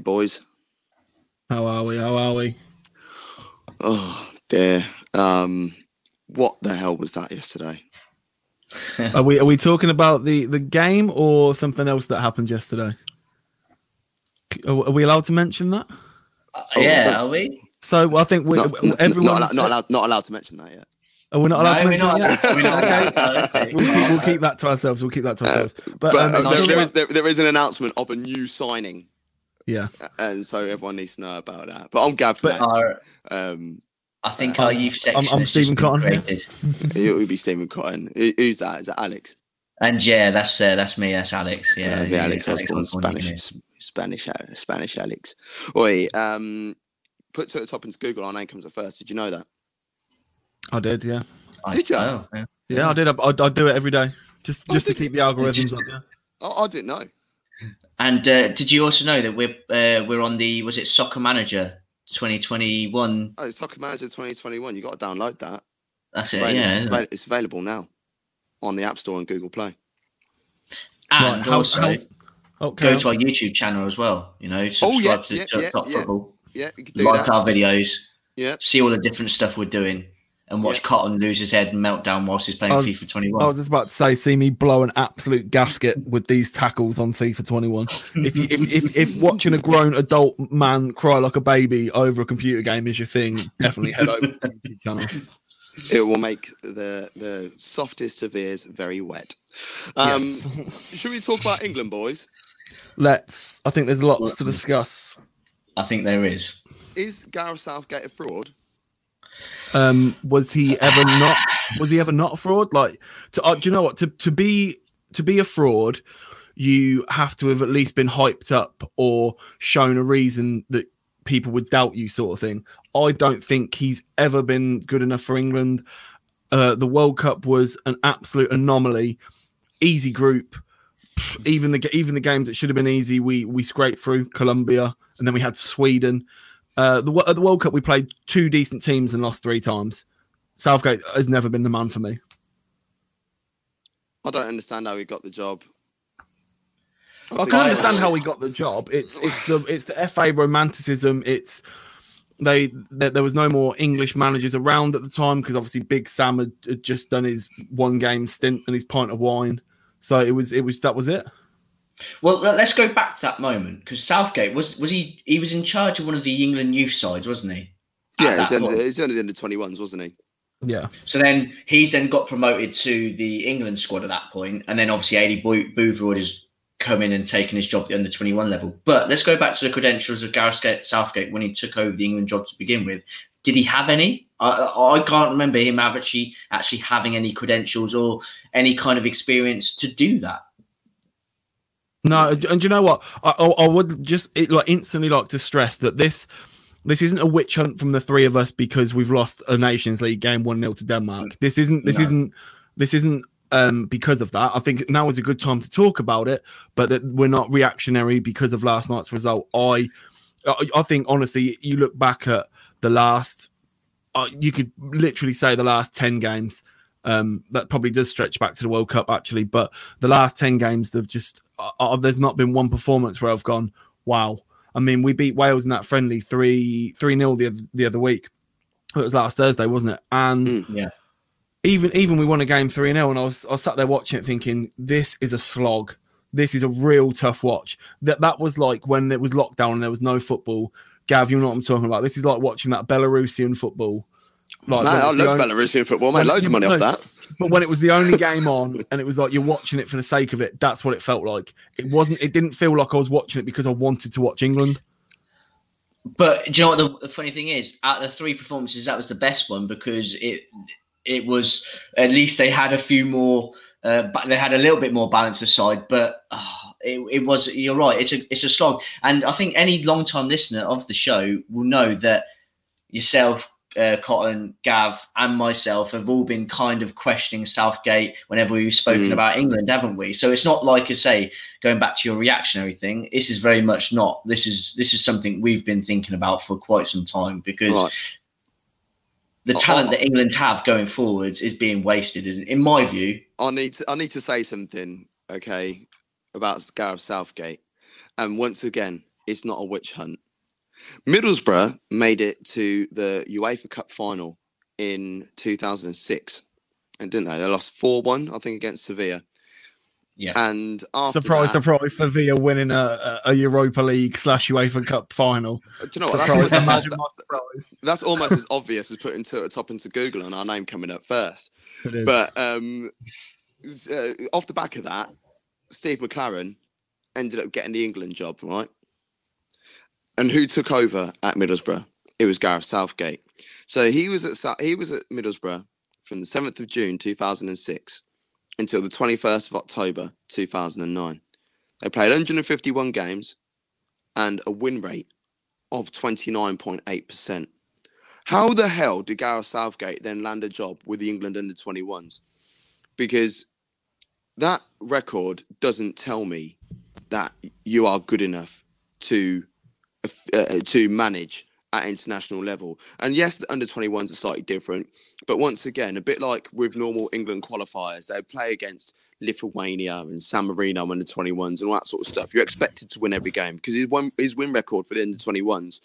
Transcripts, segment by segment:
boys. How are we? Oh, dear. What the hell was that yesterday? Are we talking about the game or something else that happened yesterday? Are we allowed to mention that? Are we? So well, I think we everyone not allowed to mention that yet. We're not allowed to mention that. We'll keep that to ourselves. But there is an announcement of a new signing. Yeah, and so everyone needs to know about that. But I'm Gav Mac. I think our youth section. I'm Steven Cotton. It would be Steven Cotton. Who's that? Is that Alex? And yeah, that's me. That's Alex. Yeah, Alex. Osborne, Spanish Alex. Oi, put to the top into Google. Our name comes up first. Did you know that? I did. Yeah. Did you? Oh, yeah, I did. I do it every day just to keep the algorithms up. Yeah. I didn't know. And did you also know that we're on the Soccer Manager 2021? Oh, Soccer Manager 2021. You got to download that. That's it. It's available now on the App Store and Google Play. And go to our YouTube channel as well. You know, subscribe to Top Football. Yeah, you can do that. Like our videos. Yeah, see all the different stuff we're doing. And watch Cotton lose his head and meltdown whilst he's playing FIFA 21. I was just about to say, see me blow an absolute gasket with these tackles on FIFA 21. If watching a grown adult man cry like a baby over a computer game is your thing, definitely head over to the YouTube channel. It will make the softest of ears very wet. Should we talk about England, boys? Let's. I think there's lots to discuss. I think there is. Is Gareth Southgate a fraud? Was he ever not a fraud? Like, do you know what? To be a fraud, you have to have at least been hyped up or shown a reason that people would doubt you, sort of thing. I don't think he's ever been good enough for England. The World Cup was an absolute anomaly. Easy group. Even the games that should have been easy, we scraped through Colombia, and then we had Sweden. The World Cup, we played two decent teams and lost three times. Southgate has never been the man for me. I don't understand how he got the job. I can understand how he got the job. It's the FA romanticism. It's there was no more English managers around at the time because obviously Big Sam had just done his one game stint and his pint of wine. So that was it. Well, let's go back to that moment because Southgate was he was in charge of one of the England youth sides, wasn't he? Yeah, he's only in the 21s, wasn't he? Yeah. So then he's then got promoted to the England squad at that point, and then obviously Aidy Boothroyd has come in and taken his job at the under 21 level. But let's go back to the credentials of Gareth Southgate when he took over the England job to begin with. Did he have any? I can't remember him actually having any credentials or any kind of experience to do that. No, and you know what? I would just instantly like to stress that this isn't a witch hunt from the three of us because we've lost a Nations League game 1-0 to Denmark. This isn't because of that. I think now is a good time to talk about it, but that we're not reactionary because of last night's result. I think honestly, you look back at the last, you could literally say the last 10 games. That probably does stretch back to the World Cup, actually. But the last 10 games, they've just there's not been one performance where I've gone, wow. I mean, we beat Wales in that friendly 3-0 the other week. It was last Thursday, wasn't it? And even we won a game 3-0, and I sat there watching it, thinking this is a slog. This is a real tough watch. That was like when it was lockdown and there was no football. Gav, you know what I'm talking about. This is like watching that Belarusian football. Like, man, I love Belarusian football. Made loads of money off that. But when it was the only game on, and it was like you're watching it for the sake of it, that's what it felt like. It didn't feel like I was watching it because I wanted to watch England. But do you know what the funny thing is? Out of the three performances, that was the best one because it was at least they had a few more. They had a little bit more balance to the side, but it was. You're right. It's a slog, and I think any long time listener of the show will know that yourself. Cotton, Gav, and myself have all been kind of questioning Southgate whenever we've spoken about England, haven't we? So it's not like I say, going back to your reactionary thing, this is very much not. This is something we've been thinking about for quite some time because the talent that England have going forwards is being wasted, isn't it? In my view. I need to say something, okay, about Gareth Southgate. And once again, it's not a witch hunt. Middlesbrough made it to the UEFA Cup final in 2006. And didn't they? They lost 4-1, I think, against Sevilla. Yeah. And after surprise, Sevilla winning a Europa League / UEFA Cup final. Do you know what? Surprise. Imagine my surprise. That's almost as obvious as putting two at the top into Google and our name coming up first. But off the back of that, Steve McLaren ended up getting the England job, right? And who took over at Middlesbrough? It was Gareth Southgate. So he was at Middlesbrough from the 7th of June 2006 until the 21st of October 2009. They played 151 games and a win rate of 29.8%. How the hell did Gareth Southgate then land a job with the England under-21s? Because that record doesn't tell me that you are good enough to manage at international level. And yes, the under-21s are slightly different, but once again, a bit like with normal England qualifiers, they play against Lithuania and San Marino under-21s and all that sort of stuff. You're expected to win every game because his win record for the under-21s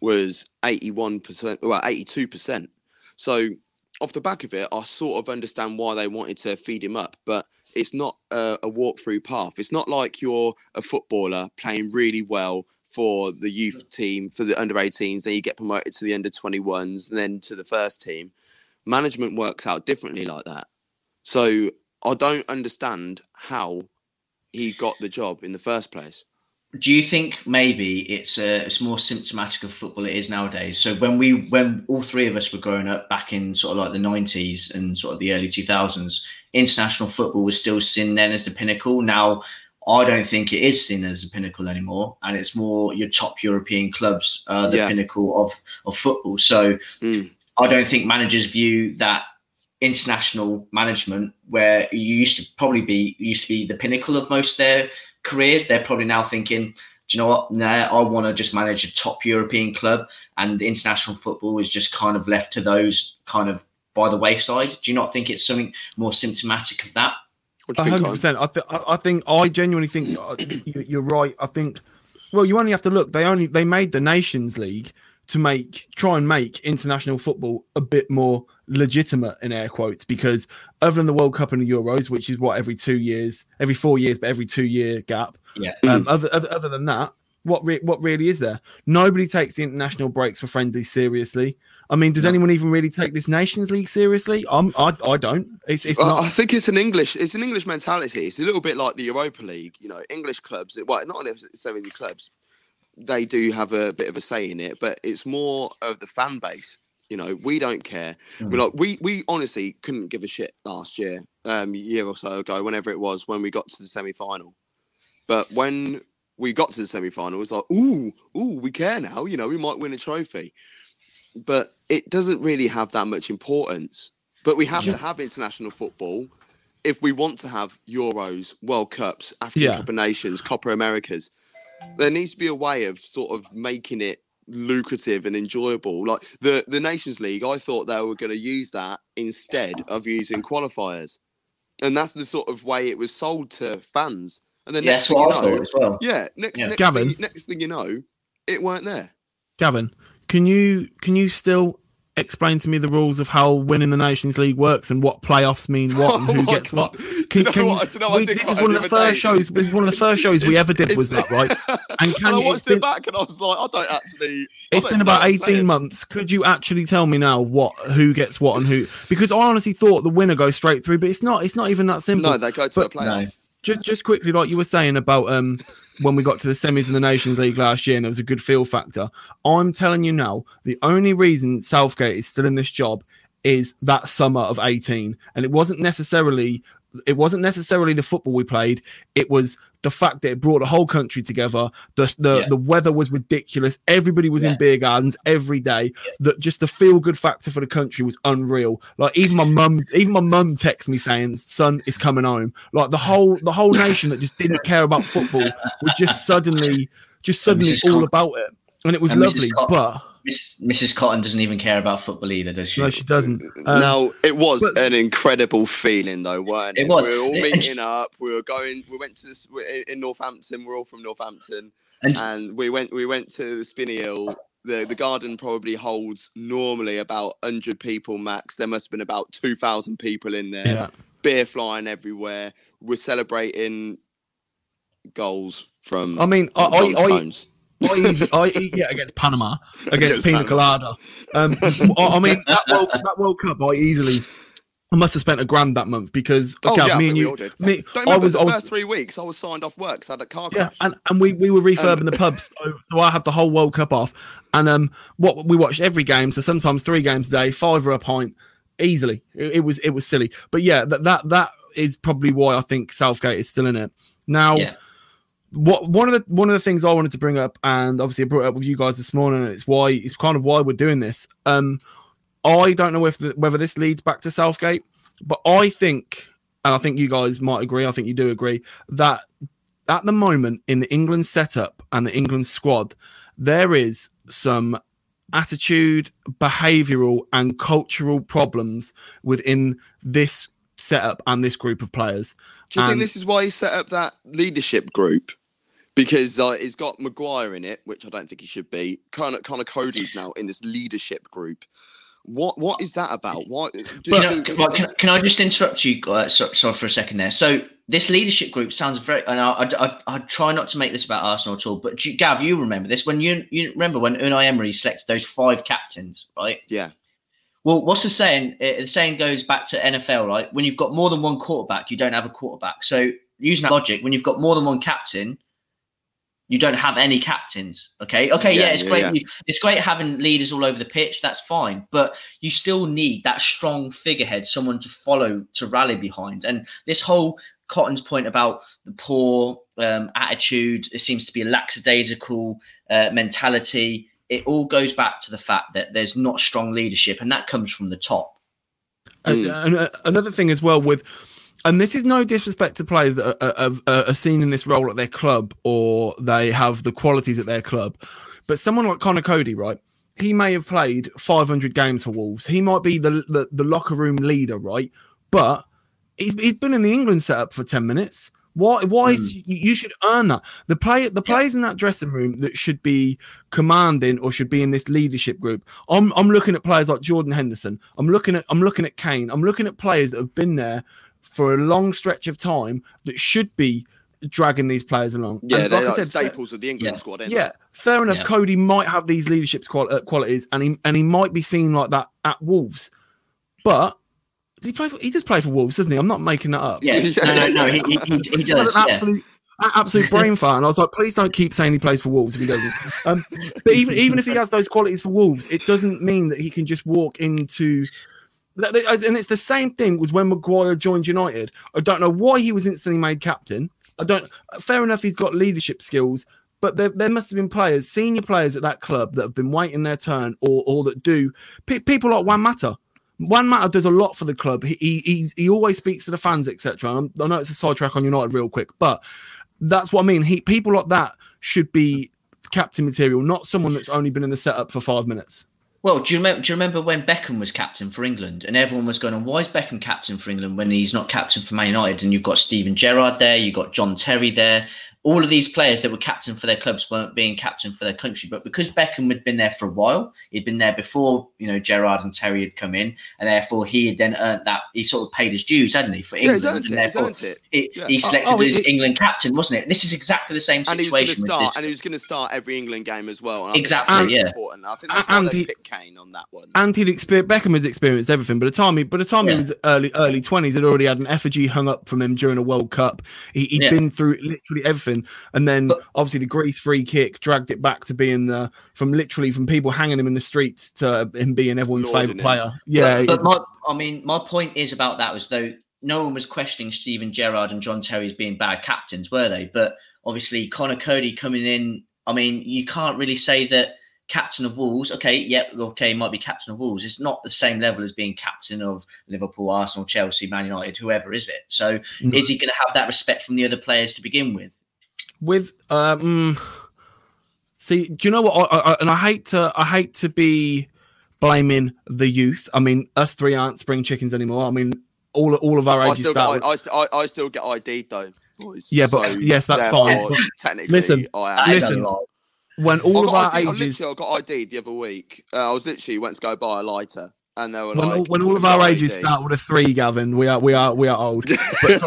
was 81%, well, 82%. So off the back of it, I sort of understand why they wanted to feed him up, but it's not a walk-through path. It's not like you're a footballer playing really well for the youth team, for the under-18s, then you get promoted to the under-21s, and then to the first team. Management works out differently like that. So I don't understand how he got the job in the first place. Do you think maybe it's more symptomatic of football it is nowadays? So when all three of us were growing up back in sort of like the 90s and sort of the early 2000s, international football was still seen then as the pinnacle. Now, I don't think it is seen as a pinnacle anymore, and it's more your top European clubs are the pinnacle of football. So I don't think managers view that international management, where you used to be the pinnacle of most of their careers. They're probably now thinking, do you know what? Nah, I want to just manage a top European club, and international football is just kind of left to those kind of by the wayside. Do you not think it's something more symptomatic of that? 100%. I genuinely think you're right. I think, well, you only have to look. They made the Nations League to try and make international football a bit more legitimate, in air quotes, because other than the World Cup and the Euros, which is what, every 4 years, but every 2 year gap. Yeah. Other than that, what really is there? Nobody takes the international breaks for friendlies seriously. I mean, does anyone even really take this Nations League seriously? I don't. It's not. I think it's an English mentality. It's a little bit like the Europa League. You know, English clubs, well, not necessarily clubs, they do have a bit of a say in it, but it's more of the fan base. You know, we don't care. Mm. We're like, we honestly couldn't give a shit last year, year or so ago, whenever it was, when we got to the semi-final. But when we got to the semi-final, it was like, ooh, we care now. You know, we might win a trophy. But it doesn't really have that much importance. But we have to have international football if we want to have Euros, World Cups, African Cup of Nations, Copa Americas. There needs to be a way of sort of making it lucrative and enjoyable. Like the Nations League, I thought they were going to use that instead of using qualifiers. And that's the sort of way it was sold to fans. And then next thing you know, as well. Next thing you know, it weren't there. Gavin, Can you still explain to me the rules of how winning the Nations League works and what playoffs mean what and who gets what? This is one of the first shows. This is one of the first shows we ever did. Was that right? And I watched it back and I was like, I don't actually. It's been about 18 months. Could you actually tell me now who gets what and who? Because I honestly thought the winner goes straight through, but it's not. It's not even that simple. No, they go to a playoff. No. Just quickly, like you were saying about when we got to the semis in the Nations League last year and there was a good feel factor, I'm telling you now, the only reason Southgate is still in this job is that summer of 18. And it wasn't necessarily the football we played. It was the fact that it brought the whole country together. The weather was ridiculous. Everybody was in beer gardens every day. That just the feel good factor for the country was unreal. Like even my mum texts me saying, "Son is coming home." Like the whole nation that just didn't care about football was just suddenly all about it, and it was lovely. But Mrs. Cotton doesn't even care about football either, does she? No, she doesn't. No, it was an incredible feeling, though, weren't it? It was. We were all meeting up. We went to this in Northampton. We're all from Northampton. And we went to the Spinney Hill. The garden probably holds normally about 100 people max. There must have been about 2,000 people in there. Yeah. Beer flying everywhere. We're celebrating goals from. I mean, I against Panama, against Pina Colada. I mean, that World Cup, I easily. I must have spent £1,000 that month because I was 3 weeks. I was signed off work. So I had a car crash. Yeah, and we were refurbing the pubs, so I had the whole World Cup off. And what we watched every game, so sometimes 3 games a day, 5 or a pint, easily. It was silly, but yeah, that is probably why I think Southgate is still in it now. Yeah. One of the things I wanted to bring up, and obviously I brought it up with you guys this morning, and it's kind of why we're doing this. I don't know whether this leads back to Southgate, but I think, and I think you guys might agree, I think you do agree, that at the moment in the England setup and the England squad, there is some attitude, behavioural and cultural problems within this setup and this group of players. Do you think this is why he set up that leadership group? Because it's got Maguire in it, which I don't think he should be. Connor Cody's now in this leadership group. What is that about? Can I just interrupt you? Sorry for a second there. So this leadership group sounds very. And I try not to make this about Arsenal at all. But Gav, you remember this when you remember when Unai Emery selected those 5 captains, right? Yeah. Well, what's the saying? The saying goes back to NFL, right? When you've got more than one quarterback, you don't have a quarterback. So using that logic, when you've got more than one captain, you don't have any captains. Okay, it's great. Yeah. It's great having leaders all over the pitch. That's fine, but you still need that strong figurehead, someone to follow, to rally behind. And this whole Cotton's point about the poor attitude, it seems to be a lackadaisical mentality. It all goes back to the fact that there's not strong leadership, and that comes from the top. And another thing as well with. And this is no disrespect to players that are seen in this role at their club or they have the qualities at their club. But someone like Connor Coady, right? He may have played 500 games for Wolves. He might be the locker room leader, right? But he's been in the England setup for 10 minutes. You should earn that. The players in that dressing room that should be commanding or should be in this leadership group. I'm looking at players like Jordan Henderson. I'm looking at Kane. I'm looking at players that have been there for a long stretch of time that should be dragging these players along. Yeah, and they're like staples of the England squad. Yeah, fair enough. Yeah. Coady might have these leadership qualities, and he might be seen like that at Wolves. But does he play? He does play for Wolves, doesn't he? I'm not making that up. Yeah, no. He does. Absolute brain fart, and I was like, please don't keep saying he plays for Wolves if he doesn't. But even if he has those qualities for Wolves, it doesn't mean that he can just walk into. And it's the same thing was when Maguire joined United. I don't know why he was instantly made captain. Fair enough, he's got leadership skills, but there must have been players, senior players at that club that have been waiting their turn, or that do. People like Juan Mata. Juan Mata does a lot for the club. He always speaks to the fans, etc. I know it's a sidetrack on United real quick, but that's what I mean. People like that should be captain material, not someone that's only been in the setup for 5 minutes. Well, do you remember when Beckham was captain for England and everyone was going on, why is Beckham captain for England when he's not captain for Man United? And you've got Steven Gerrard there, you've got John Terry there. All of these players that were captain for their clubs weren't being captain for their country. But because Beckham had been there for a while, he'd been there before, Gerrard and Terry had come in, and therefore he had then earned that. He sort of paid his dues, hadn't he, for England? He selected his England captain, wasn't it? This is exactly the same situation. He was going to start every England game as well. I think that's why they picked Kane on that one. And Beckham has experienced everything. By the time he was early 20s, he'd already had an effigy hung up from him during a World Cup. He'd been through literally everything. And then obviously the Greece free kick dragged it back to being from people hanging him in the streets to him being everyone's favourite player. Yeah. But my point is about that was though no one was questioning Steven Gerrard and John Terry as being bad captains, were they? But obviously Connor Coady coming in, I mean, you can't really say that captain of Wolves. Might be captain of Wolves. It's not the same level as being captain of Liverpool, Arsenal, Chelsea, Man United, whoever is it? So is he going to have that respect from the other players to begin with? Do you know what? I hate to be blaming the youth. I mean, us 3 aren't spring chickens anymore. I mean, all of our ages. I still get ID'd though. Yeah, but so, yes, that's fine. Technically, listen. When all of our ages, I got ID'd the other week. I was literally went to go buy a lighter, and they were when all of our ages start with a 3, Gavin, we are old. But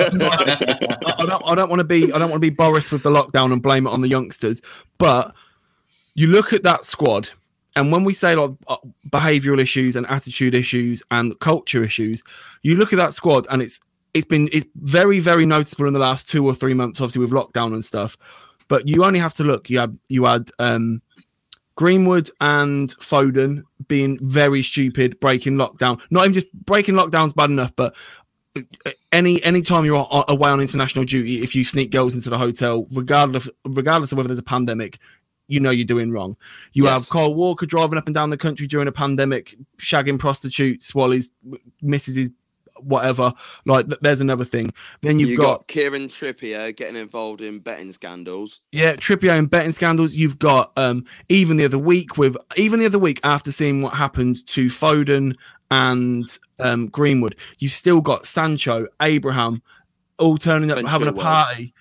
I don't want to be Boris with the lockdown and blame it on the youngsters. But you look at that squad, and when we say like behavioural issues and attitude issues and culture issues, you look at that squad, and it's very, very noticeable in the last 2 or 3 months, obviously with lockdown and stuff. But you only have to look. You had Greenwood and Foden being very stupid, breaking lockdown. Not even just breaking lockdown's bad enough, but any time you're away on international duty, if you sneak girls into the hotel, regardless of whether there's a pandemic, you know you're doing wrong. You have Kyle Walker driving up and down the country during a pandemic, shagging prostitutes while his missus is whatever. Like, there's another thing. Then you've got Kieran Trippier getting involved in betting scandals. Yeah, Trippier and betting scandals. You've got even the other week after seeing what happened to Foden and Greenwood, you've still got Sancho, Abraham, all turning up, having a party.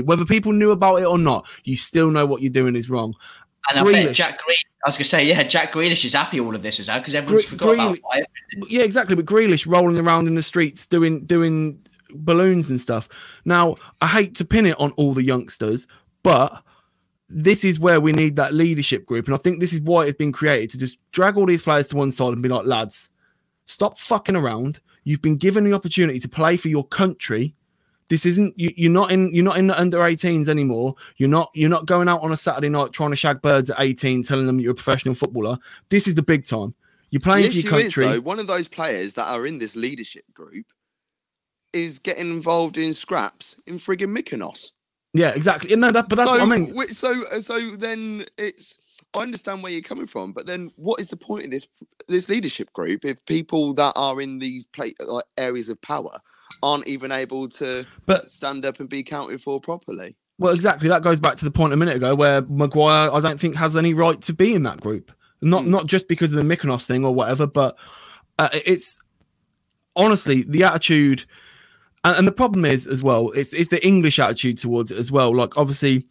Whether people knew about it or not, you still know what you're doing is wrong. And Grealish. I bet Jack Grealish is happy all of this is out because everyone's forgot about it. Yeah, exactly. But Grealish rolling around in the streets doing balloons and stuff. Now, I hate to pin it on all the youngsters, but this is where we need that leadership group. And I think this is why it's been created, to just drag all these players to one side and be like, lads, stop fucking around. You've been given the opportunity to play for your country. This isn't you're not in the under 18s anymore. You're not going out on a Saturday night trying to shag birds at 18, telling them you're a professional footballer. This is the big time. You're playing for your country. The issue is, though, one of those players that are in this leadership group is getting involved in scraps in frigging Mykonos. Yeah, exactly. No, but that's what I mean. So then it's, I understand where you're coming from, but then what is the point of this leadership group if people that are in these areas of power aren't even able to stand up and be counted for properly? Well, exactly. That goes back to the point a minute ago where Maguire, I don't think, has any right to be in that group. Not just because of the Mykonos thing or whatever, but it's honestly the attitude. And the problem is as well, it's the English attitude towards it as well. Like, obviously,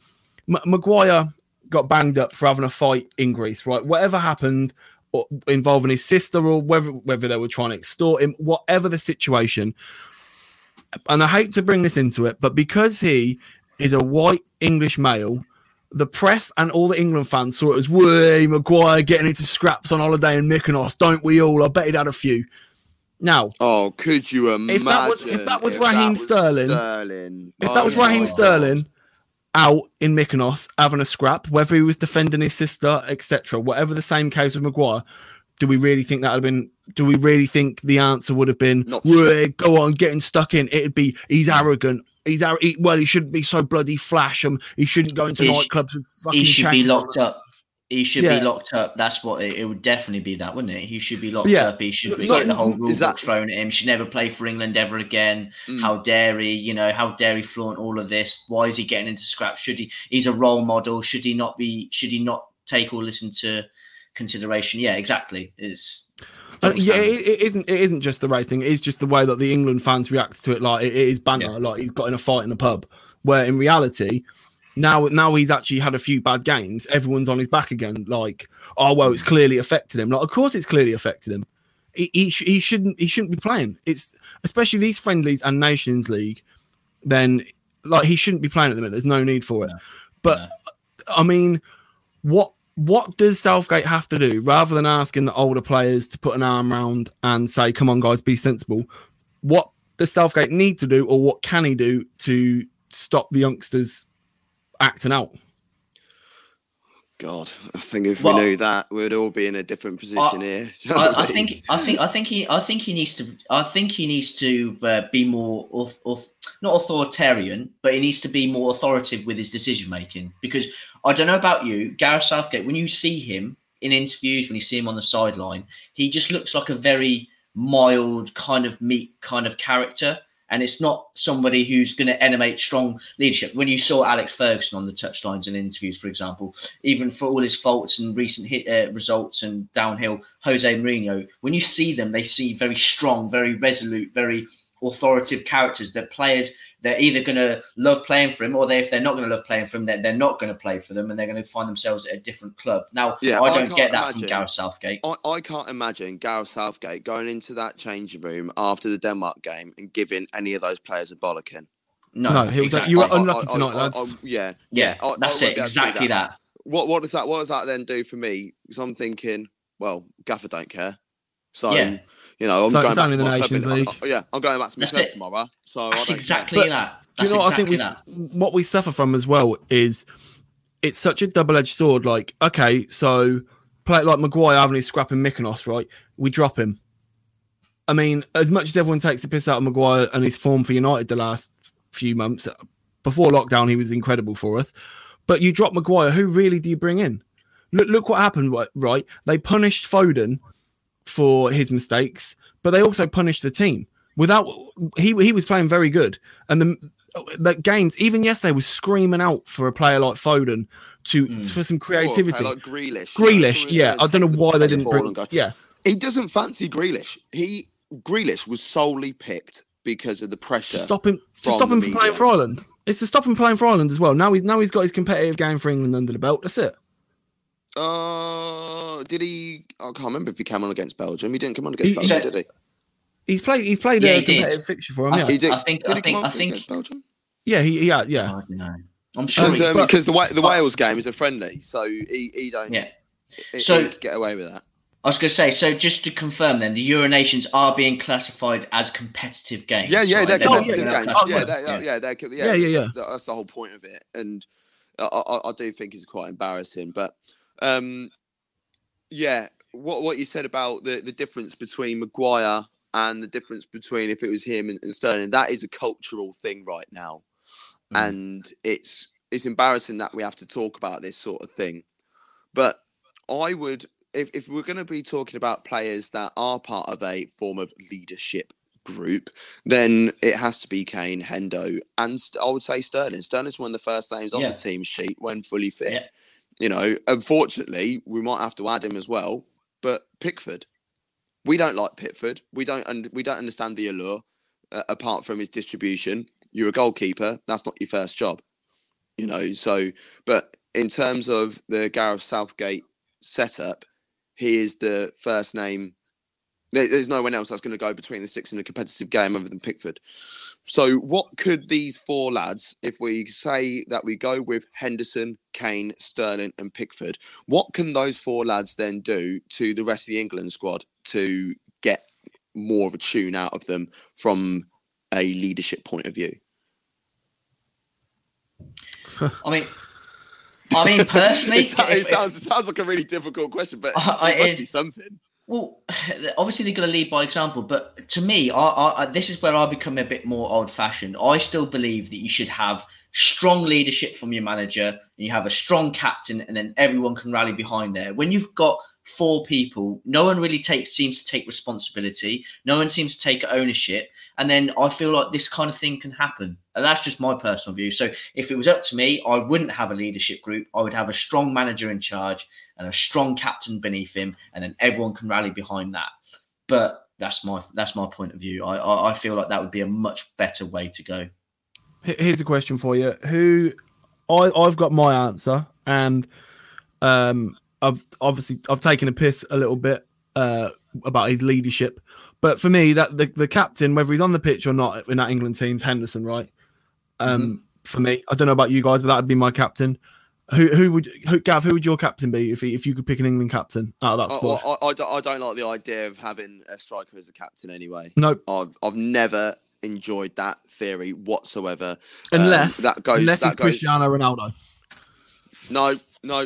Maguire got banged up for having a fight in Greece, right? Whatever happened, or involving his sister, or whether they were trying to extort him, whatever the situation. And I hate to bring this into it, but because he is a white English male, the press and all the England fans saw it as, way, Maguire getting into scraps on holiday in Mykonos, don't we all? I bet he'd had a few. Now, oh, could you imagine if that was Raheem Sterling? If that was Raheem Sterling out in Mykonos having a scrap, whether he was defending his sister, etc., whatever the same case with Maguire, do we really think that would have been? Do we really think the answer would have been, go on, getting stuck in? It'd be, he's arrogant. He shouldn't be so bloody flash. He shouldn't go into nightclubs and fucking. He should be locked up. He should be locked up. That's what it would definitely be. That, wouldn't it? He should be locked up. He should be getting the whole rule book thrown at him. Should never play for England ever again. Mm. How dare he? You know, how dare he flaunt all of this? Why is he getting into scraps? Should he? He's a role model. Should he not be? Should he not take all this into consideration? Yeah, exactly. It isn't just the race thing. It is just the way that the England fans react to it. Like, it is banter. Yeah. Like, he's got in a fight in the pub. Where in reality, Now he's actually had a few bad games, everyone's on his back again. Like, oh, well, it's clearly affected him. Like, of course it's clearly affected him. He shouldn't be playing. It's especially these friendlies and Nations League. Then, like, he shouldn't be playing at the minute. There's no need for it. No. But no. I mean, what does Southgate have to do rather than asking the older players to put an arm round and say, "Come on, guys, be sensible"? What does Southgate need to do, or what can he do to stop the youngsters acting out? God, I think if we knew that, we'd all be in a different position here. I think he needs to be more not authoritarian, but he needs to be more authoritative with his decision making. Because I don't know about you, Gareth Southgate, when you see him in interviews, when you see him on the sideline, he just looks like a very mild, kind of meek kind of character. And it's not somebody who's going to animate strong leadership. When you saw Alex Ferguson on the touchlines and interviews, for example, even for all his faults and recent results and downhill, Jose Mourinho, when you see them, they seem very strong, very resolute, very authoritative characters. They're players, they're either going to love playing for him, or they, if they're not going to love playing for him, they're not going to play for them, and they're going to find themselves at a different club. Now, yeah, I don't get that from Gareth Southgate. I can't imagine Gareth Southgate going into that changing room after the Denmark game and giving any of those players a bollocking. No, he was exactly. Like, you were unlucky tonight, lads. Yeah, that's it, exactly that. What does that then do for me? Because I'm thinking, well, Gaffer don't care. So, you know, I'm so going back to my Nations League. I'm going back to my club tomorrow. So that's exactly that. Do you know what I think? What we suffer from as well is it's such a double-edged sword. Like, okay, so play it like Maguire having his scrap in Mykonos, right? We drop him. I mean, as much as everyone takes the piss out of Maguire and his form for United the last few months, before lockdown, he was incredible for us. But you drop Maguire, who really do you bring in? Look what happened, right? They punished Foden for his mistakes, but they also punished the team. He was playing very good, and the games even yesterday was screaming out for a player like Foden for some creativity. Like Grealish, yeah. I don't know why they didn't bring. Yeah, he doesn't fancy Grealish. Grealish was solely picked because of the pressure to stop him from playing for Ireland. It's to stop him playing for Ireland as well. Now he's got his competitive game for England under the belt. That's it. Did he? I can't remember if he came on against Belgium. He didn't come on against Belgium, did he? He's played a competitive fixture for him. Yeah. I think against Belgium. Yeah, yeah. I don't know. I'm sure because the Wales game is a friendly, so he don't. Yeah. He could get away with that. I was going to say, so just to confirm then, the Euro Nations are being classified as competitive games. Yeah, they're competitive games. Yeah. That's the whole point of it. And I do think it's quite embarrassing. But, what you said about the difference between Maguire and the difference between if it was him and Sterling, that is a cultural thing right now. Mm. And it's embarrassing that we have to talk about this sort of thing. But I would... If we're going to be talking about players that are part of a form of leadership group, then it has to be Kane, Hendo, and I would say Sterling. Sterling's one of the first names on the team sheet when fully fit. Yeah. You know, unfortunately, we might have to add him as well. But Pickford, we don't like Pickford. We don't understand the allure apart from his distribution. You're a goalkeeper. That's not your first job. You know. So, but in terms of the Gareth Southgate setup. He is the first name. There's no one else that's going to go between the six in a competitive game other than Pickford. So what could these four lads, if we say that we go with Henderson, Kane, Sterling and Pickford, what can those four lads then do to the rest of the England squad to get more of a tune out of them from a leadership point of view? I mean, personally... it sounds like a really difficult question, but it must be something. Well, obviously, they're going to lead by example, but to me, this is where I become a bit more old-fashioned. I still believe that you should have strong leadership from your manager, and you have a strong captain, and then everyone can rally behind there. When you've got four people, no one really seems to take responsibility. No one seems to take ownership. And then I feel like this kind of thing can happen. And that's just my personal view. So if it was up to me, I wouldn't have a leadership group. I would have a strong manager in charge and a strong captain beneath him. And then everyone can rally behind that. But that's my point of view. I feel like that would be a much better way to go. Here's a question for you. I've got my answer. And I've taken a piss a little bit about his leadership, but for me, that the captain, whether he's on the pitch or not in that England team's Henderson, right? For me, I don't know about you guys, but that would be my captain. Who would your captain be if you could pick an England captain out of that spot? I don't like the idea of having a striker as a captain anyway. No, I've never enjoyed that theory whatsoever. Unless it's Cristiano Ronaldo. No,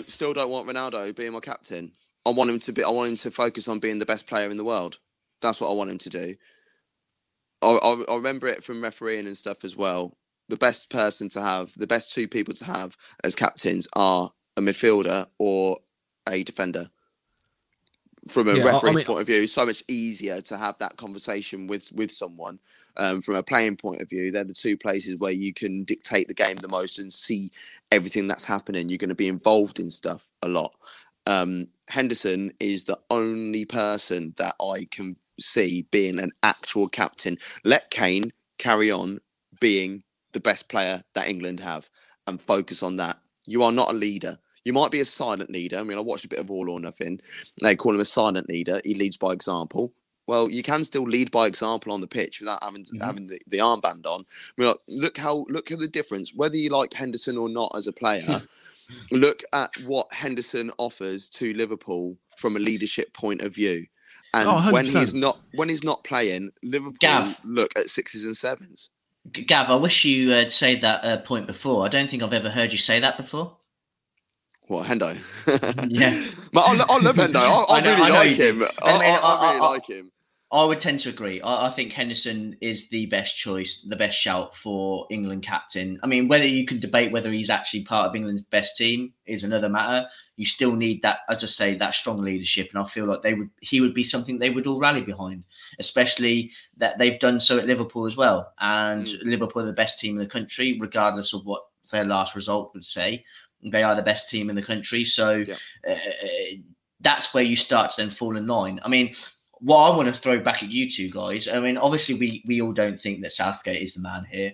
still don't want Ronaldo being my captain. I want him to focus on being the best player in the world. That's what I want him to do. I remember it from refereeing and stuff as well. The best two people to have as captains are a midfielder or a defender. From a referee's point of view, it's so much easier to have that conversation with someone. From a playing point of view, they're the two places where you can dictate the game the most and see everything that's happening. You're going to be involved in stuff a lot. Henderson is the only person that I can see being an actual captain. Let Kane carry on being the best player that England have and focus on that. You are not a leader. You might be a silent leader. I mean, I watched a bit of All or Nothing. They call him a silent leader. He leads by example. Well, you can still lead by example on the pitch without having to, having the armband on. I mean, like, look at the difference. Whether you like Henderson or not as a player, look at what Henderson offers to Liverpool from a leadership point of view. And when he's not playing, Liverpool look at 6s and 7s. Gav, I wish you had said that point before. I don't think I've ever heard you say that before. What, Hendo? Yeah. But I love Hendo. I really like him. I would tend to agree. I think Henderson is the best choice, the best shout for England captain. I mean, whether you can debate whether he's actually part of England's best team is another matter. You still need that, as I say, that strong leadership. And I feel like he would be something they would all rally behind, especially that they've done so at Liverpool as well. And Liverpool are the best team in the country, regardless of what their last result would say. They are the best team in the country. So that's where you start to then fall in line. I mean, what I want to throw back at you two guys, I mean, obviously we all don't think that Southgate is the man here.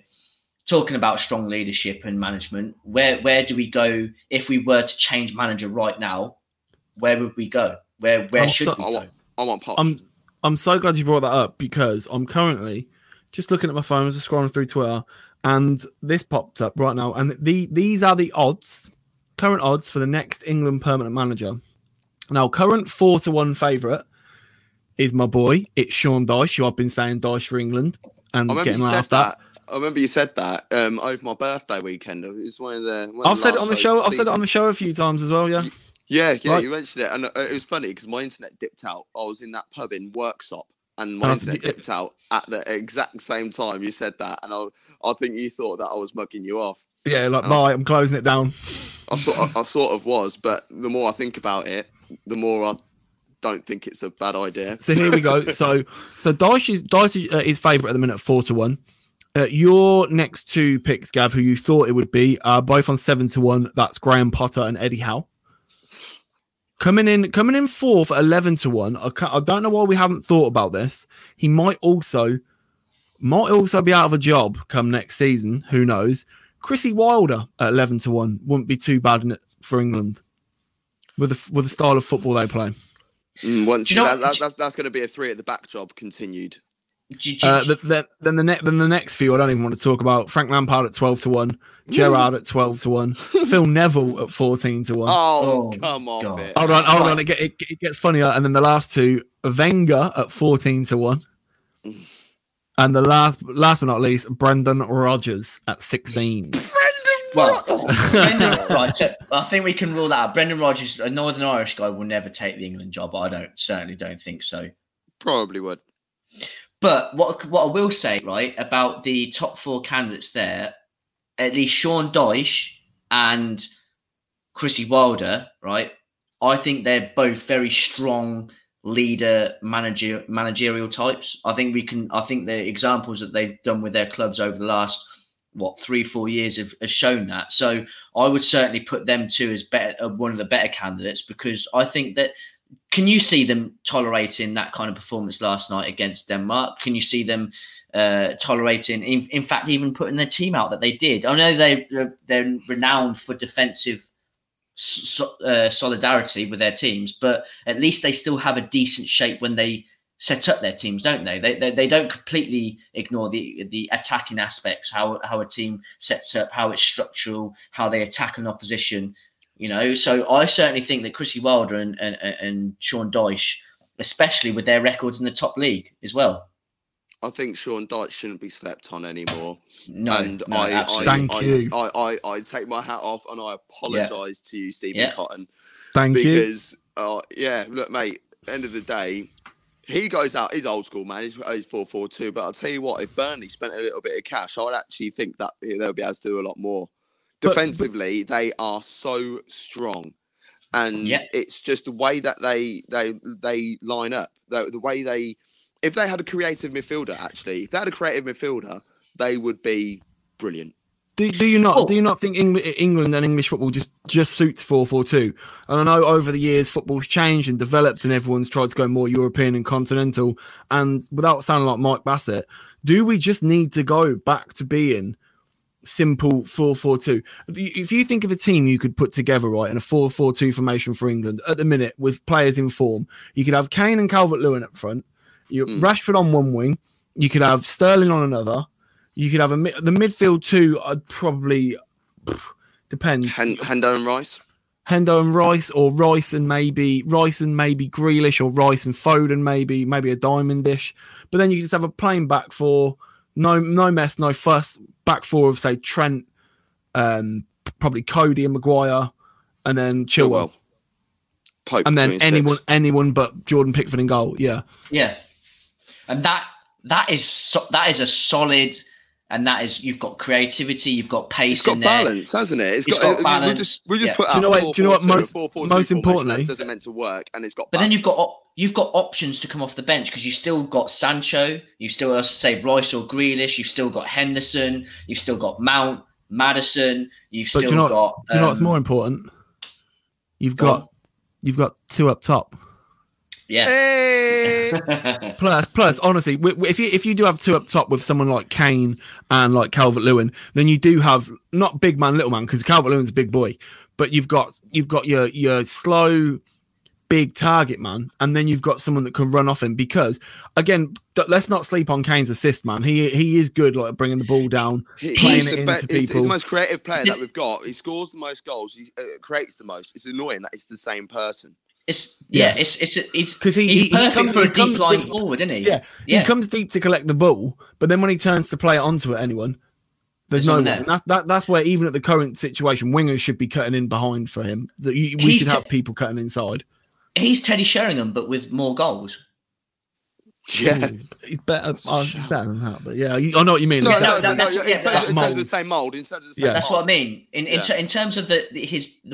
Talking about strong leadership and management, where do we go if we were to change manager right now? Where would we go? Where should we go? I want Poch. I'm so glad you brought that up, because I'm currently just looking at my phone as I'm scrolling through Twitter, and this popped up right now. And these are the odds, current odds for the next England permanent manager. Now, current 4-1 favourite is my boy. It's Sean Dyche, who I've been saying Dyche for England, and getting laughed at. I remember you said that over my birthday weekend. It was I've said it on the show. I've said it on the show a few times as well. Yeah. Right. You mentioned it, and it was funny because my internet dipped out. I was in that pub in Worksop, and my internet dipped out at the exact same time you said that, and I think you thought that I was mugging you off. Yeah, like, bye, I'm closing it down. I sort of was, but the more I think about it, the more I don't think it's a bad idea. So here we go. So Dyche is favourite at the minute at 4-1. Your next two picks, Gav, who you thought it would be, are both on 7-1. That's Graham Potter and Eddie Howe. Coming in fourth at 11-1. I don't know why we haven't thought about this. He might also be out of a job come next season. Who knows? Chrissy Wilder at 11-1 wouldn't be too bad for England with the style of football they play. That's going to be a 3 at the back job continued. Then the next few I don't even want to talk about. Frank Lampard at 12-1, Gerrard at 12-1, Phil Neville at 14-1. Oh, come on! Hold on. It gets funnier. And then the last two, Wenger at 14-1, and the last but not least, Brendan Rodgers at 16. Right, so I think we can rule that out. Brendan Rodgers, a Northern Irish guy, will never take the England job. I certainly don't think so. Probably would. But what I will say, right, about the top four candidates there, at least Sean Dyche and Chrissy Wilder, right, I think they're both very strong leader managerial types. I think the examples that they've done with their clubs over the last 3-4 years have shown that. So I would certainly put them two as one of the better candidates, because I think that. Can you see them tolerating that kind of performance last night against Denmark? Can you see them tolerating, in fact, even putting their team out that they did? I know they're renowned for defensive solidarity with their teams, but at least they still have a decent shape when they set up their teams, don't they? They don't completely ignore the attacking aspects, how a team sets up, how it's structural, how they attack an opposition. You know, so I certainly think that Chrissy Wilder and Sean Dyche, especially with their records in the top league as well. I think Sean Dyche shouldn't be slept on anymore. No, thank you. I take my hat off and I apologise to you, Stephen Cotton. Thank you. Because, look, mate, end of the day, he goes out, he's old school, man. He's 4-4-2. But I'll tell you what, if Burnley spent a little bit of cash, I would actually think that they'll be able to do a lot more. Defensively, they are so strong, and it's just the way that they line up. The way they, if they had a creative midfielder, they would be brilliant. Do you not think England and English football just suits 4-4-2? And I know over the years football's changed and developed, and everyone's tried to go more European and continental. And without sounding like Mike Bassett, do we just need to go back to being simple 4-4-2? If you think of a team you could put together right in a 4-4-2 formation for England at the minute with players in form, you could have Kane and Calvert-Lewin up front, Rashford on one wing, you could have Sterling on another. You could have the midfield two. I'd probably depends. Hendo and Rice. Hendo and Rice, or Rice and maybe Grealish, or Rice and Foden, maybe a diamond dish. But then you just have a plain back four, no mess, no fuss. Back four of say Trent, probably Coady and Maguire, and then Chilwell, Pope, and then anyone but Jordan Pickford in goal. Yeah, and that is a solid. And that is, you've got creativity, you've got pace. It's got balance, hasn't it? It's got balance. We just put out. Most importantly, doesn't meant to work, and it's got. But balance. Then you've got options to come off the bench because you've still got Sancho, you've still got, say, Rice or Grealish, you've still got Henderson, you've still got Mount, Maddison, you've still got. Do you know what's more important? You've got two up top. Yeah. Hey! plus, honestly, if you do have two up top with someone like Kane and like Calvert-Lewin, then you do have not big man, little man, because Calvert-Lewin's a big boy, but you've got your slow, big target man, and then you've got someone that can run off him. Because again, let's not sleep on Kane's assist, man. He is good, like bringing the ball down, he's the most creative player that we've got. He scores the most goals. He creates the most. It's annoying that it's the same person. It's because he's perfect for a deep line forward, isn't he? Yeah, he comes deep to collect the ball, but then when he turns to play it onto anyone, there's no one. That's where even at the current situation, wingers should be cutting in behind for him. We should have people cutting inside. He's Teddy Sheringham, but with more goals. Yeah, he's better. He's better than that, but yeah, I know what you mean. In terms of the same mold, that's what I mean. In terms of the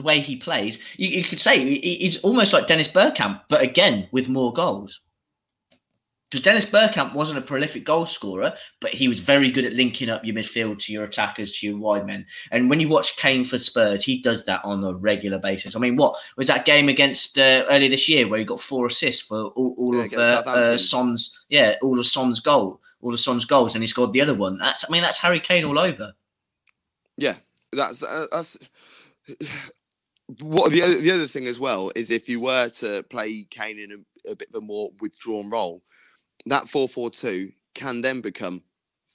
way he plays, you could say he's almost like Dennis Bergkamp, but again with more goals. Because Dennis Bergkamp wasn't a prolific goal scorer, but he was very good at linking up your midfield to your attackers, to your wide men. And when you watch Kane for Spurs, he does that on a regular basis. I mean, what was that game against earlier this year where he got 4 assists for all of Son's goals, and he scored the other one. That's Harry Kane all over. Yeah, that's. What the other thing as well is if you were to play Kane in a bit of a more withdrawn role, that 4-4-2 can then become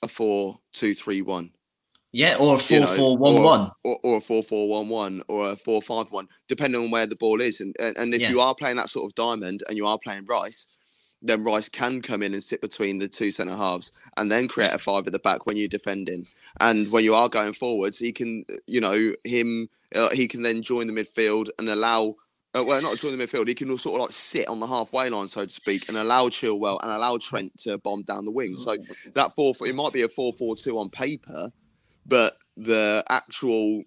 a 4-2-3-1. Yeah, or a 4-4-1-1. Or a 4-4-1-1 or a 4-5-1, depending on where the ball is. And if you are playing that sort of diamond and you are playing Rice, then Rice can come in and sit between the two centre halves and then create a 5 at the back when you're defending. And when you are going forwards, he can then join the midfield and allow... well, not join the midfield. He can sort of like sit on the halfway line, so to speak, and allow Chilwell and allow Trent to bomb down the wing. So that 4-4, it might be a 4-4-2 on paper, but the actual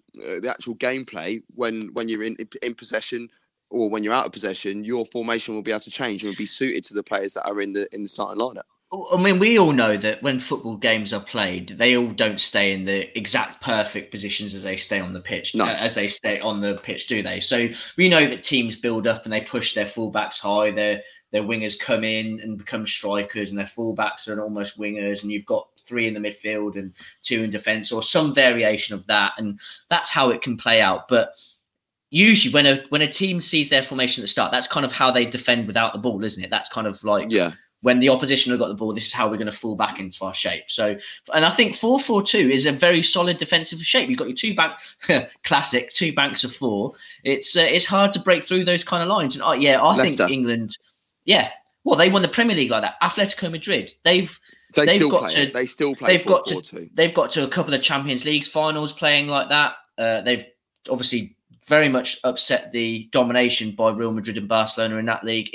gameplay when you're in possession or when you're out of possession, your formation will be able to change and will be suited to the players that are in the starting lineup. I mean, we all know that when football games are played, they all don't stay in the exact perfect positions as they stay on the pitch, do they? So we know that teams build up and they push their fullbacks high, their wingers come in and become strikers, and their fullbacks are almost wingers, and you've got 3 in the midfield and 2 in defence or some variation of that, and that's how it can play out. But usually when a team sees their formation at the start, that's kind of how they defend without the ball, isn't it? That's kind of like... yeah. When the opposition have got the ball, this is how we're going to fall back into our shape. So, and I think 4-4-2 is a very solid defensive shape. You've got your two banks of 4. It's hard to break through those kind of lines. And I think England, they won the Premier League like that. Atletico Madrid, they've got to a couple of Champions League finals playing like that. They've obviously very much upset the domination by Real Madrid and Barcelona in that league.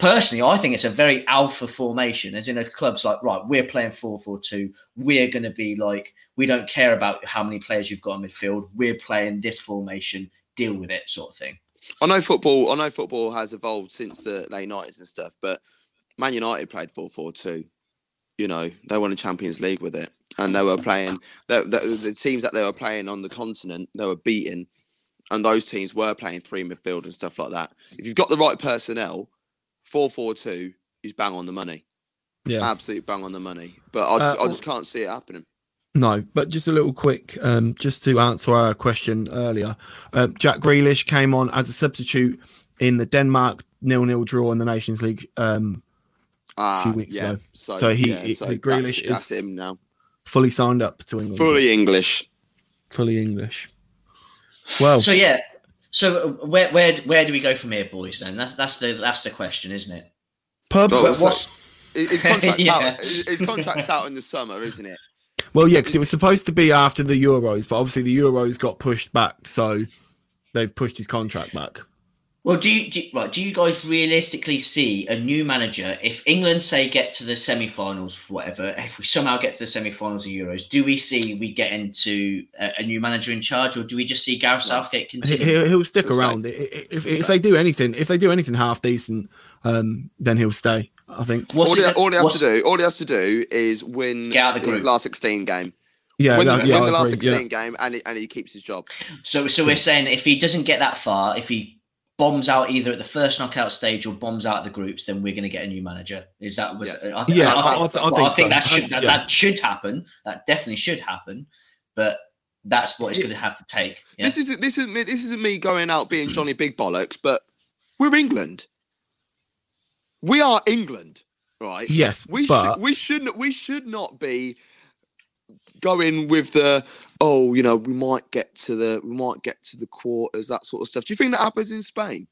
Personally, I think it's a very alpha formation, as in a club's like, right, we're playing 4-4-2. We're going to be like, we don't care about how many players you've got in midfield. We're playing this formation, deal with it sort of thing. I know football has evolved since the late 90s and stuff, but Man United played 4-4-2. you know, they won a Champions League with it. And they were playing the teams that they were playing on the continent, they were beating. And those teams were playing three midfield and stuff like that. If you've got the right personnel, 4-4-2 is bang on the money. Yeah, absolute bang on the money. But I just can't see it happening. No, but just a little quick, just to answer our question earlier. Jack Grealish came on as a substitute in the Denmark 0-0 draw in the Nations League a few weeks ago. So Grealish that's is him now. Fully signed up to England. Fully English. Well, so yeah, so where do we go from here, boys? Then that's the question, isn't it? Pub. Well, his contract's out. His contract's out in the summer, isn't it? Well, yeah, because it was supposed to be after the Euros, but obviously the Euros got pushed back, so they've pushed his contract back. Well, do you guys realistically see a new manager if England say get to the semi-finals, whatever? If we somehow get to the semi-finals of Euros, do we see we get into a new manager in charge, or do we just see Gareth Southgate continue? He'll stick around. If they do anything half decent, then he'll stay. I think. All he has to do is win his last 16 game. Yeah, win the last 16 game, and he keeps his job. So we're saying if he doesn't get that far, if he bombs out either at the first knockout stage or bombs out at the groups, then we're going to get a new manager. I think that should happen. That definitely should happen. But that's what it's going to have to take. Yeah? This isn't me going out being Johnny Big Bollocks, but we're England. We are England, right? Yes, we should not be going with the, oh, you know, we might get to the quarters, that sort of stuff. Do you think that happens in Spain?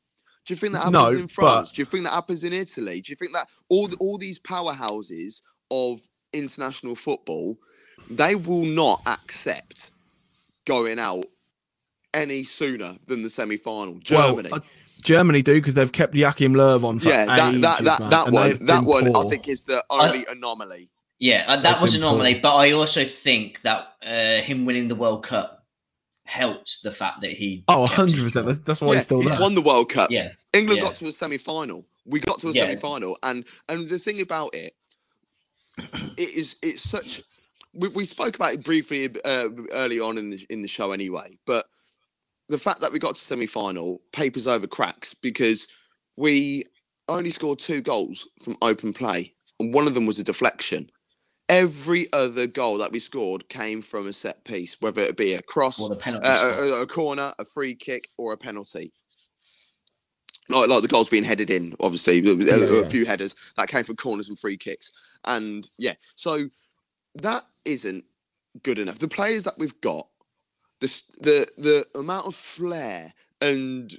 Do you think that happens in France? Do you think that happens in Italy? Do you think that all these powerhouses of international football, they will not accept going out any sooner than the semi-final? Germany. Well, Germany do, because they've kept Joachim Löw on for ages. That one I think is the only anomaly. Yeah, that was an anomaly, but I also think that him winning the World Cup helped the fact that he... Oh, 100%. That's why he's still there. He's won the World Cup. Yeah. England got to a semi-final. We got to a semi-final. And the thing about it, it's such... We spoke about it briefly early on in the show anyway, but the fact that we got to semi-final papers over cracks, because we only scored 2 goals from open play, and one of them was a deflection. Every other goal that we scored came from a set piece, whether it be a cross, a corner, a free kick, or a penalty. Like the goals being headed in, obviously. There were a few headers that came from corners and free kicks. And, so that isn't good enough. The players that we've got, the amount of flair and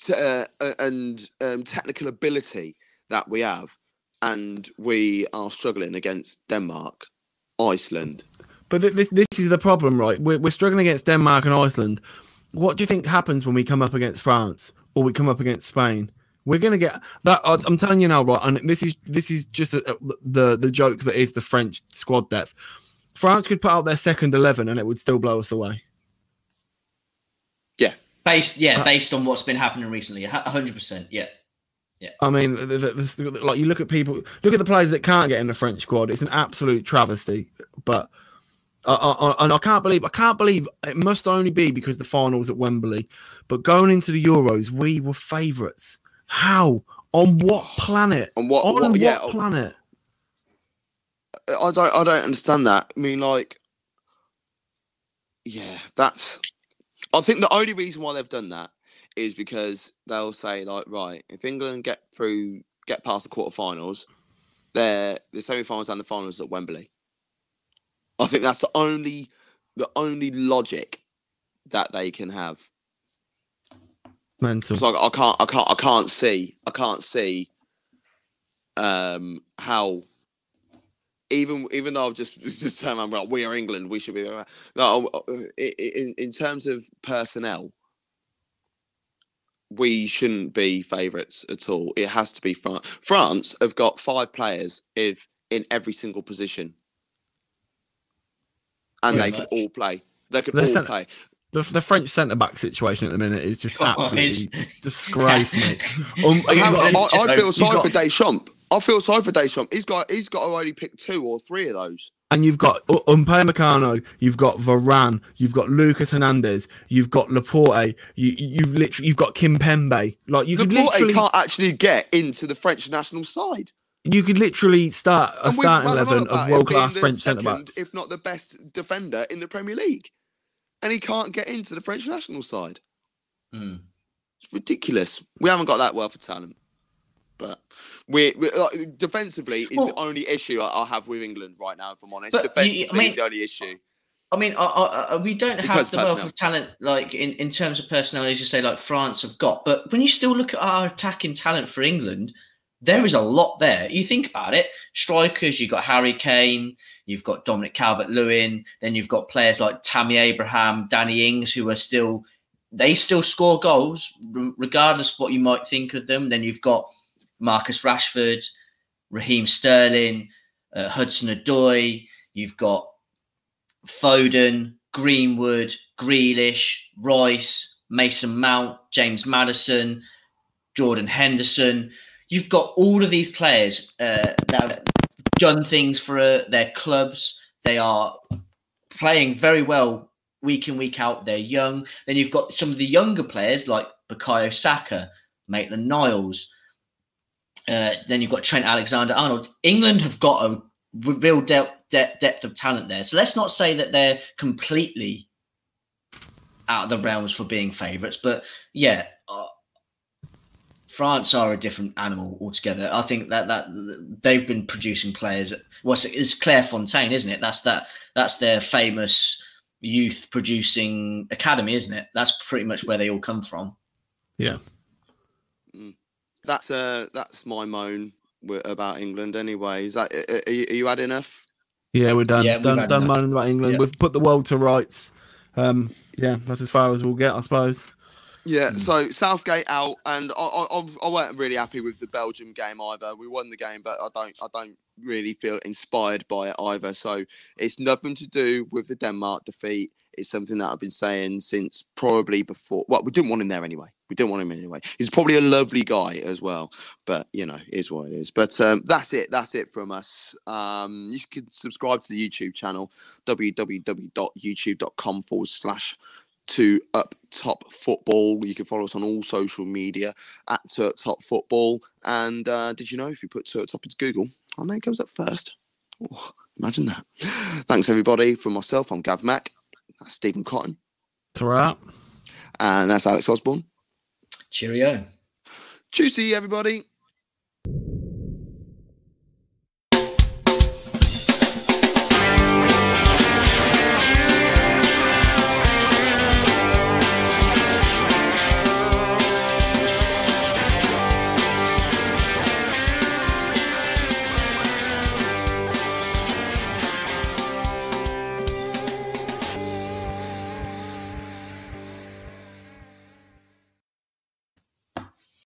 technical ability that we have, and we are struggling against Denmark, Iceland. But this is the problem, right? We're struggling against Denmark and Iceland. What do you think happens when we come up against France or we come up against Spain? We're going to get that. I'm telling you now, right? And this is just the joke that is the French squad depth. France could put out their second 11 and it would still blow us away. Yeah. Based on what's been happening recently, 100%. Yeah. Yeah. I mean, like, you look at the players that can't get in the French squad. It's an absolute travesty. But I can't believe it must only be because the final's at Wembley. But going into the Euros, we were favourites. How? On what planet? On what planet? I don't understand that. I mean, like, I think the only reason why they've done that is because they'll say, like, right, if England get past the quarterfinals, the semi-finals and the finals at Wembley. I think that's the only logic that they can have. Mental. It's like I can't see how, even though I've just turned around, like, we are England, we should be there. No, in terms of personnel, we shouldn't be favourites at all. It has to be France. France have got 5 players in every single position, and they can all play. They can all play. The French centre back situation at the minute is just absolutely disgrace, mate. I feel sorry for Deschamps. I feel sorry for Deschamps. He's got to only pick two or three of those. And you've got Upamecano, you've got Varane, you've got Lucas Hernandez, you've got Laporte, you've got Kimpembe. Like you Laporte can't actually get into the French national side. You could literally start a starting 11 of world-class French centre-backs. If not the best defender in the Premier League. And he can't get into the French national side. Mm. It's ridiculous. We haven't got that wealth of talent. But we like, defensively is the only issue I have with England right now, if I'm honest. Defensively is the only issue. I mean, we don't have the wealth of talent, like in terms of personnel, as you say, like France have got. But when you still look at our attacking talent for England... There is a lot there. You think about it, strikers, you've got Harry Kane, you've got Dominic Calvert-Lewin, then you've got players like Tammy Abraham, Danny Ings, who are still, they still score goals, regardless of what you might think of them. Then you've got Marcus Rashford, Raheem Sterling, Hudson-Odoi, you've got Foden, Greenwood, Grealish, Rice, Mason Mount, James Maddison, Jordan Henderson. You've got all of these players that have done things for their clubs. They are playing very well week in, week out. They're young. Then you've got some of the younger players like Bukayo Saka, Maitland-Niles. Then you've got Trent Alexander-Arnold. England have got a real depth of talent there. So let's not say that they're completely out of the realms for being favourites. But, yeah... France are a different animal altogether. I think that they've been producing players. It's Claire Fontaine, isn't it? That's their famous youth producing academy, isn't it? That's pretty much where they all come from. Yeah, that's my moan about England. Anyway, is that you had enough? Yeah, we're done. Yeah, done moaning about England. Yeah. We've put the world to rights. Yeah, that's as far as we'll get, I suppose. Yeah, so Southgate out, and I weren't really happy with the Belgium game either. We won the game, but I don't really feel inspired by it either. So it's nothing to do with the Denmark defeat. It's something that I've been saying since probably before. Well, we didn't want him there anyway. He's probably a lovely guy as well, but you know, it is what it is. But that's it from us. You can subscribe to the YouTube channel, www.youtube.com/2UpTopFootball. You can follow us on all social media at 2UpTopFootball. And did you know if you put 2UpTop into Google, our name comes up first? Oh, imagine that. Thanks, everybody. From myself, I'm Gav Mac. That's Stephen Cotton. Ta-ra. And that's Alex Osborne. Cheerio. Cheersy, everybody.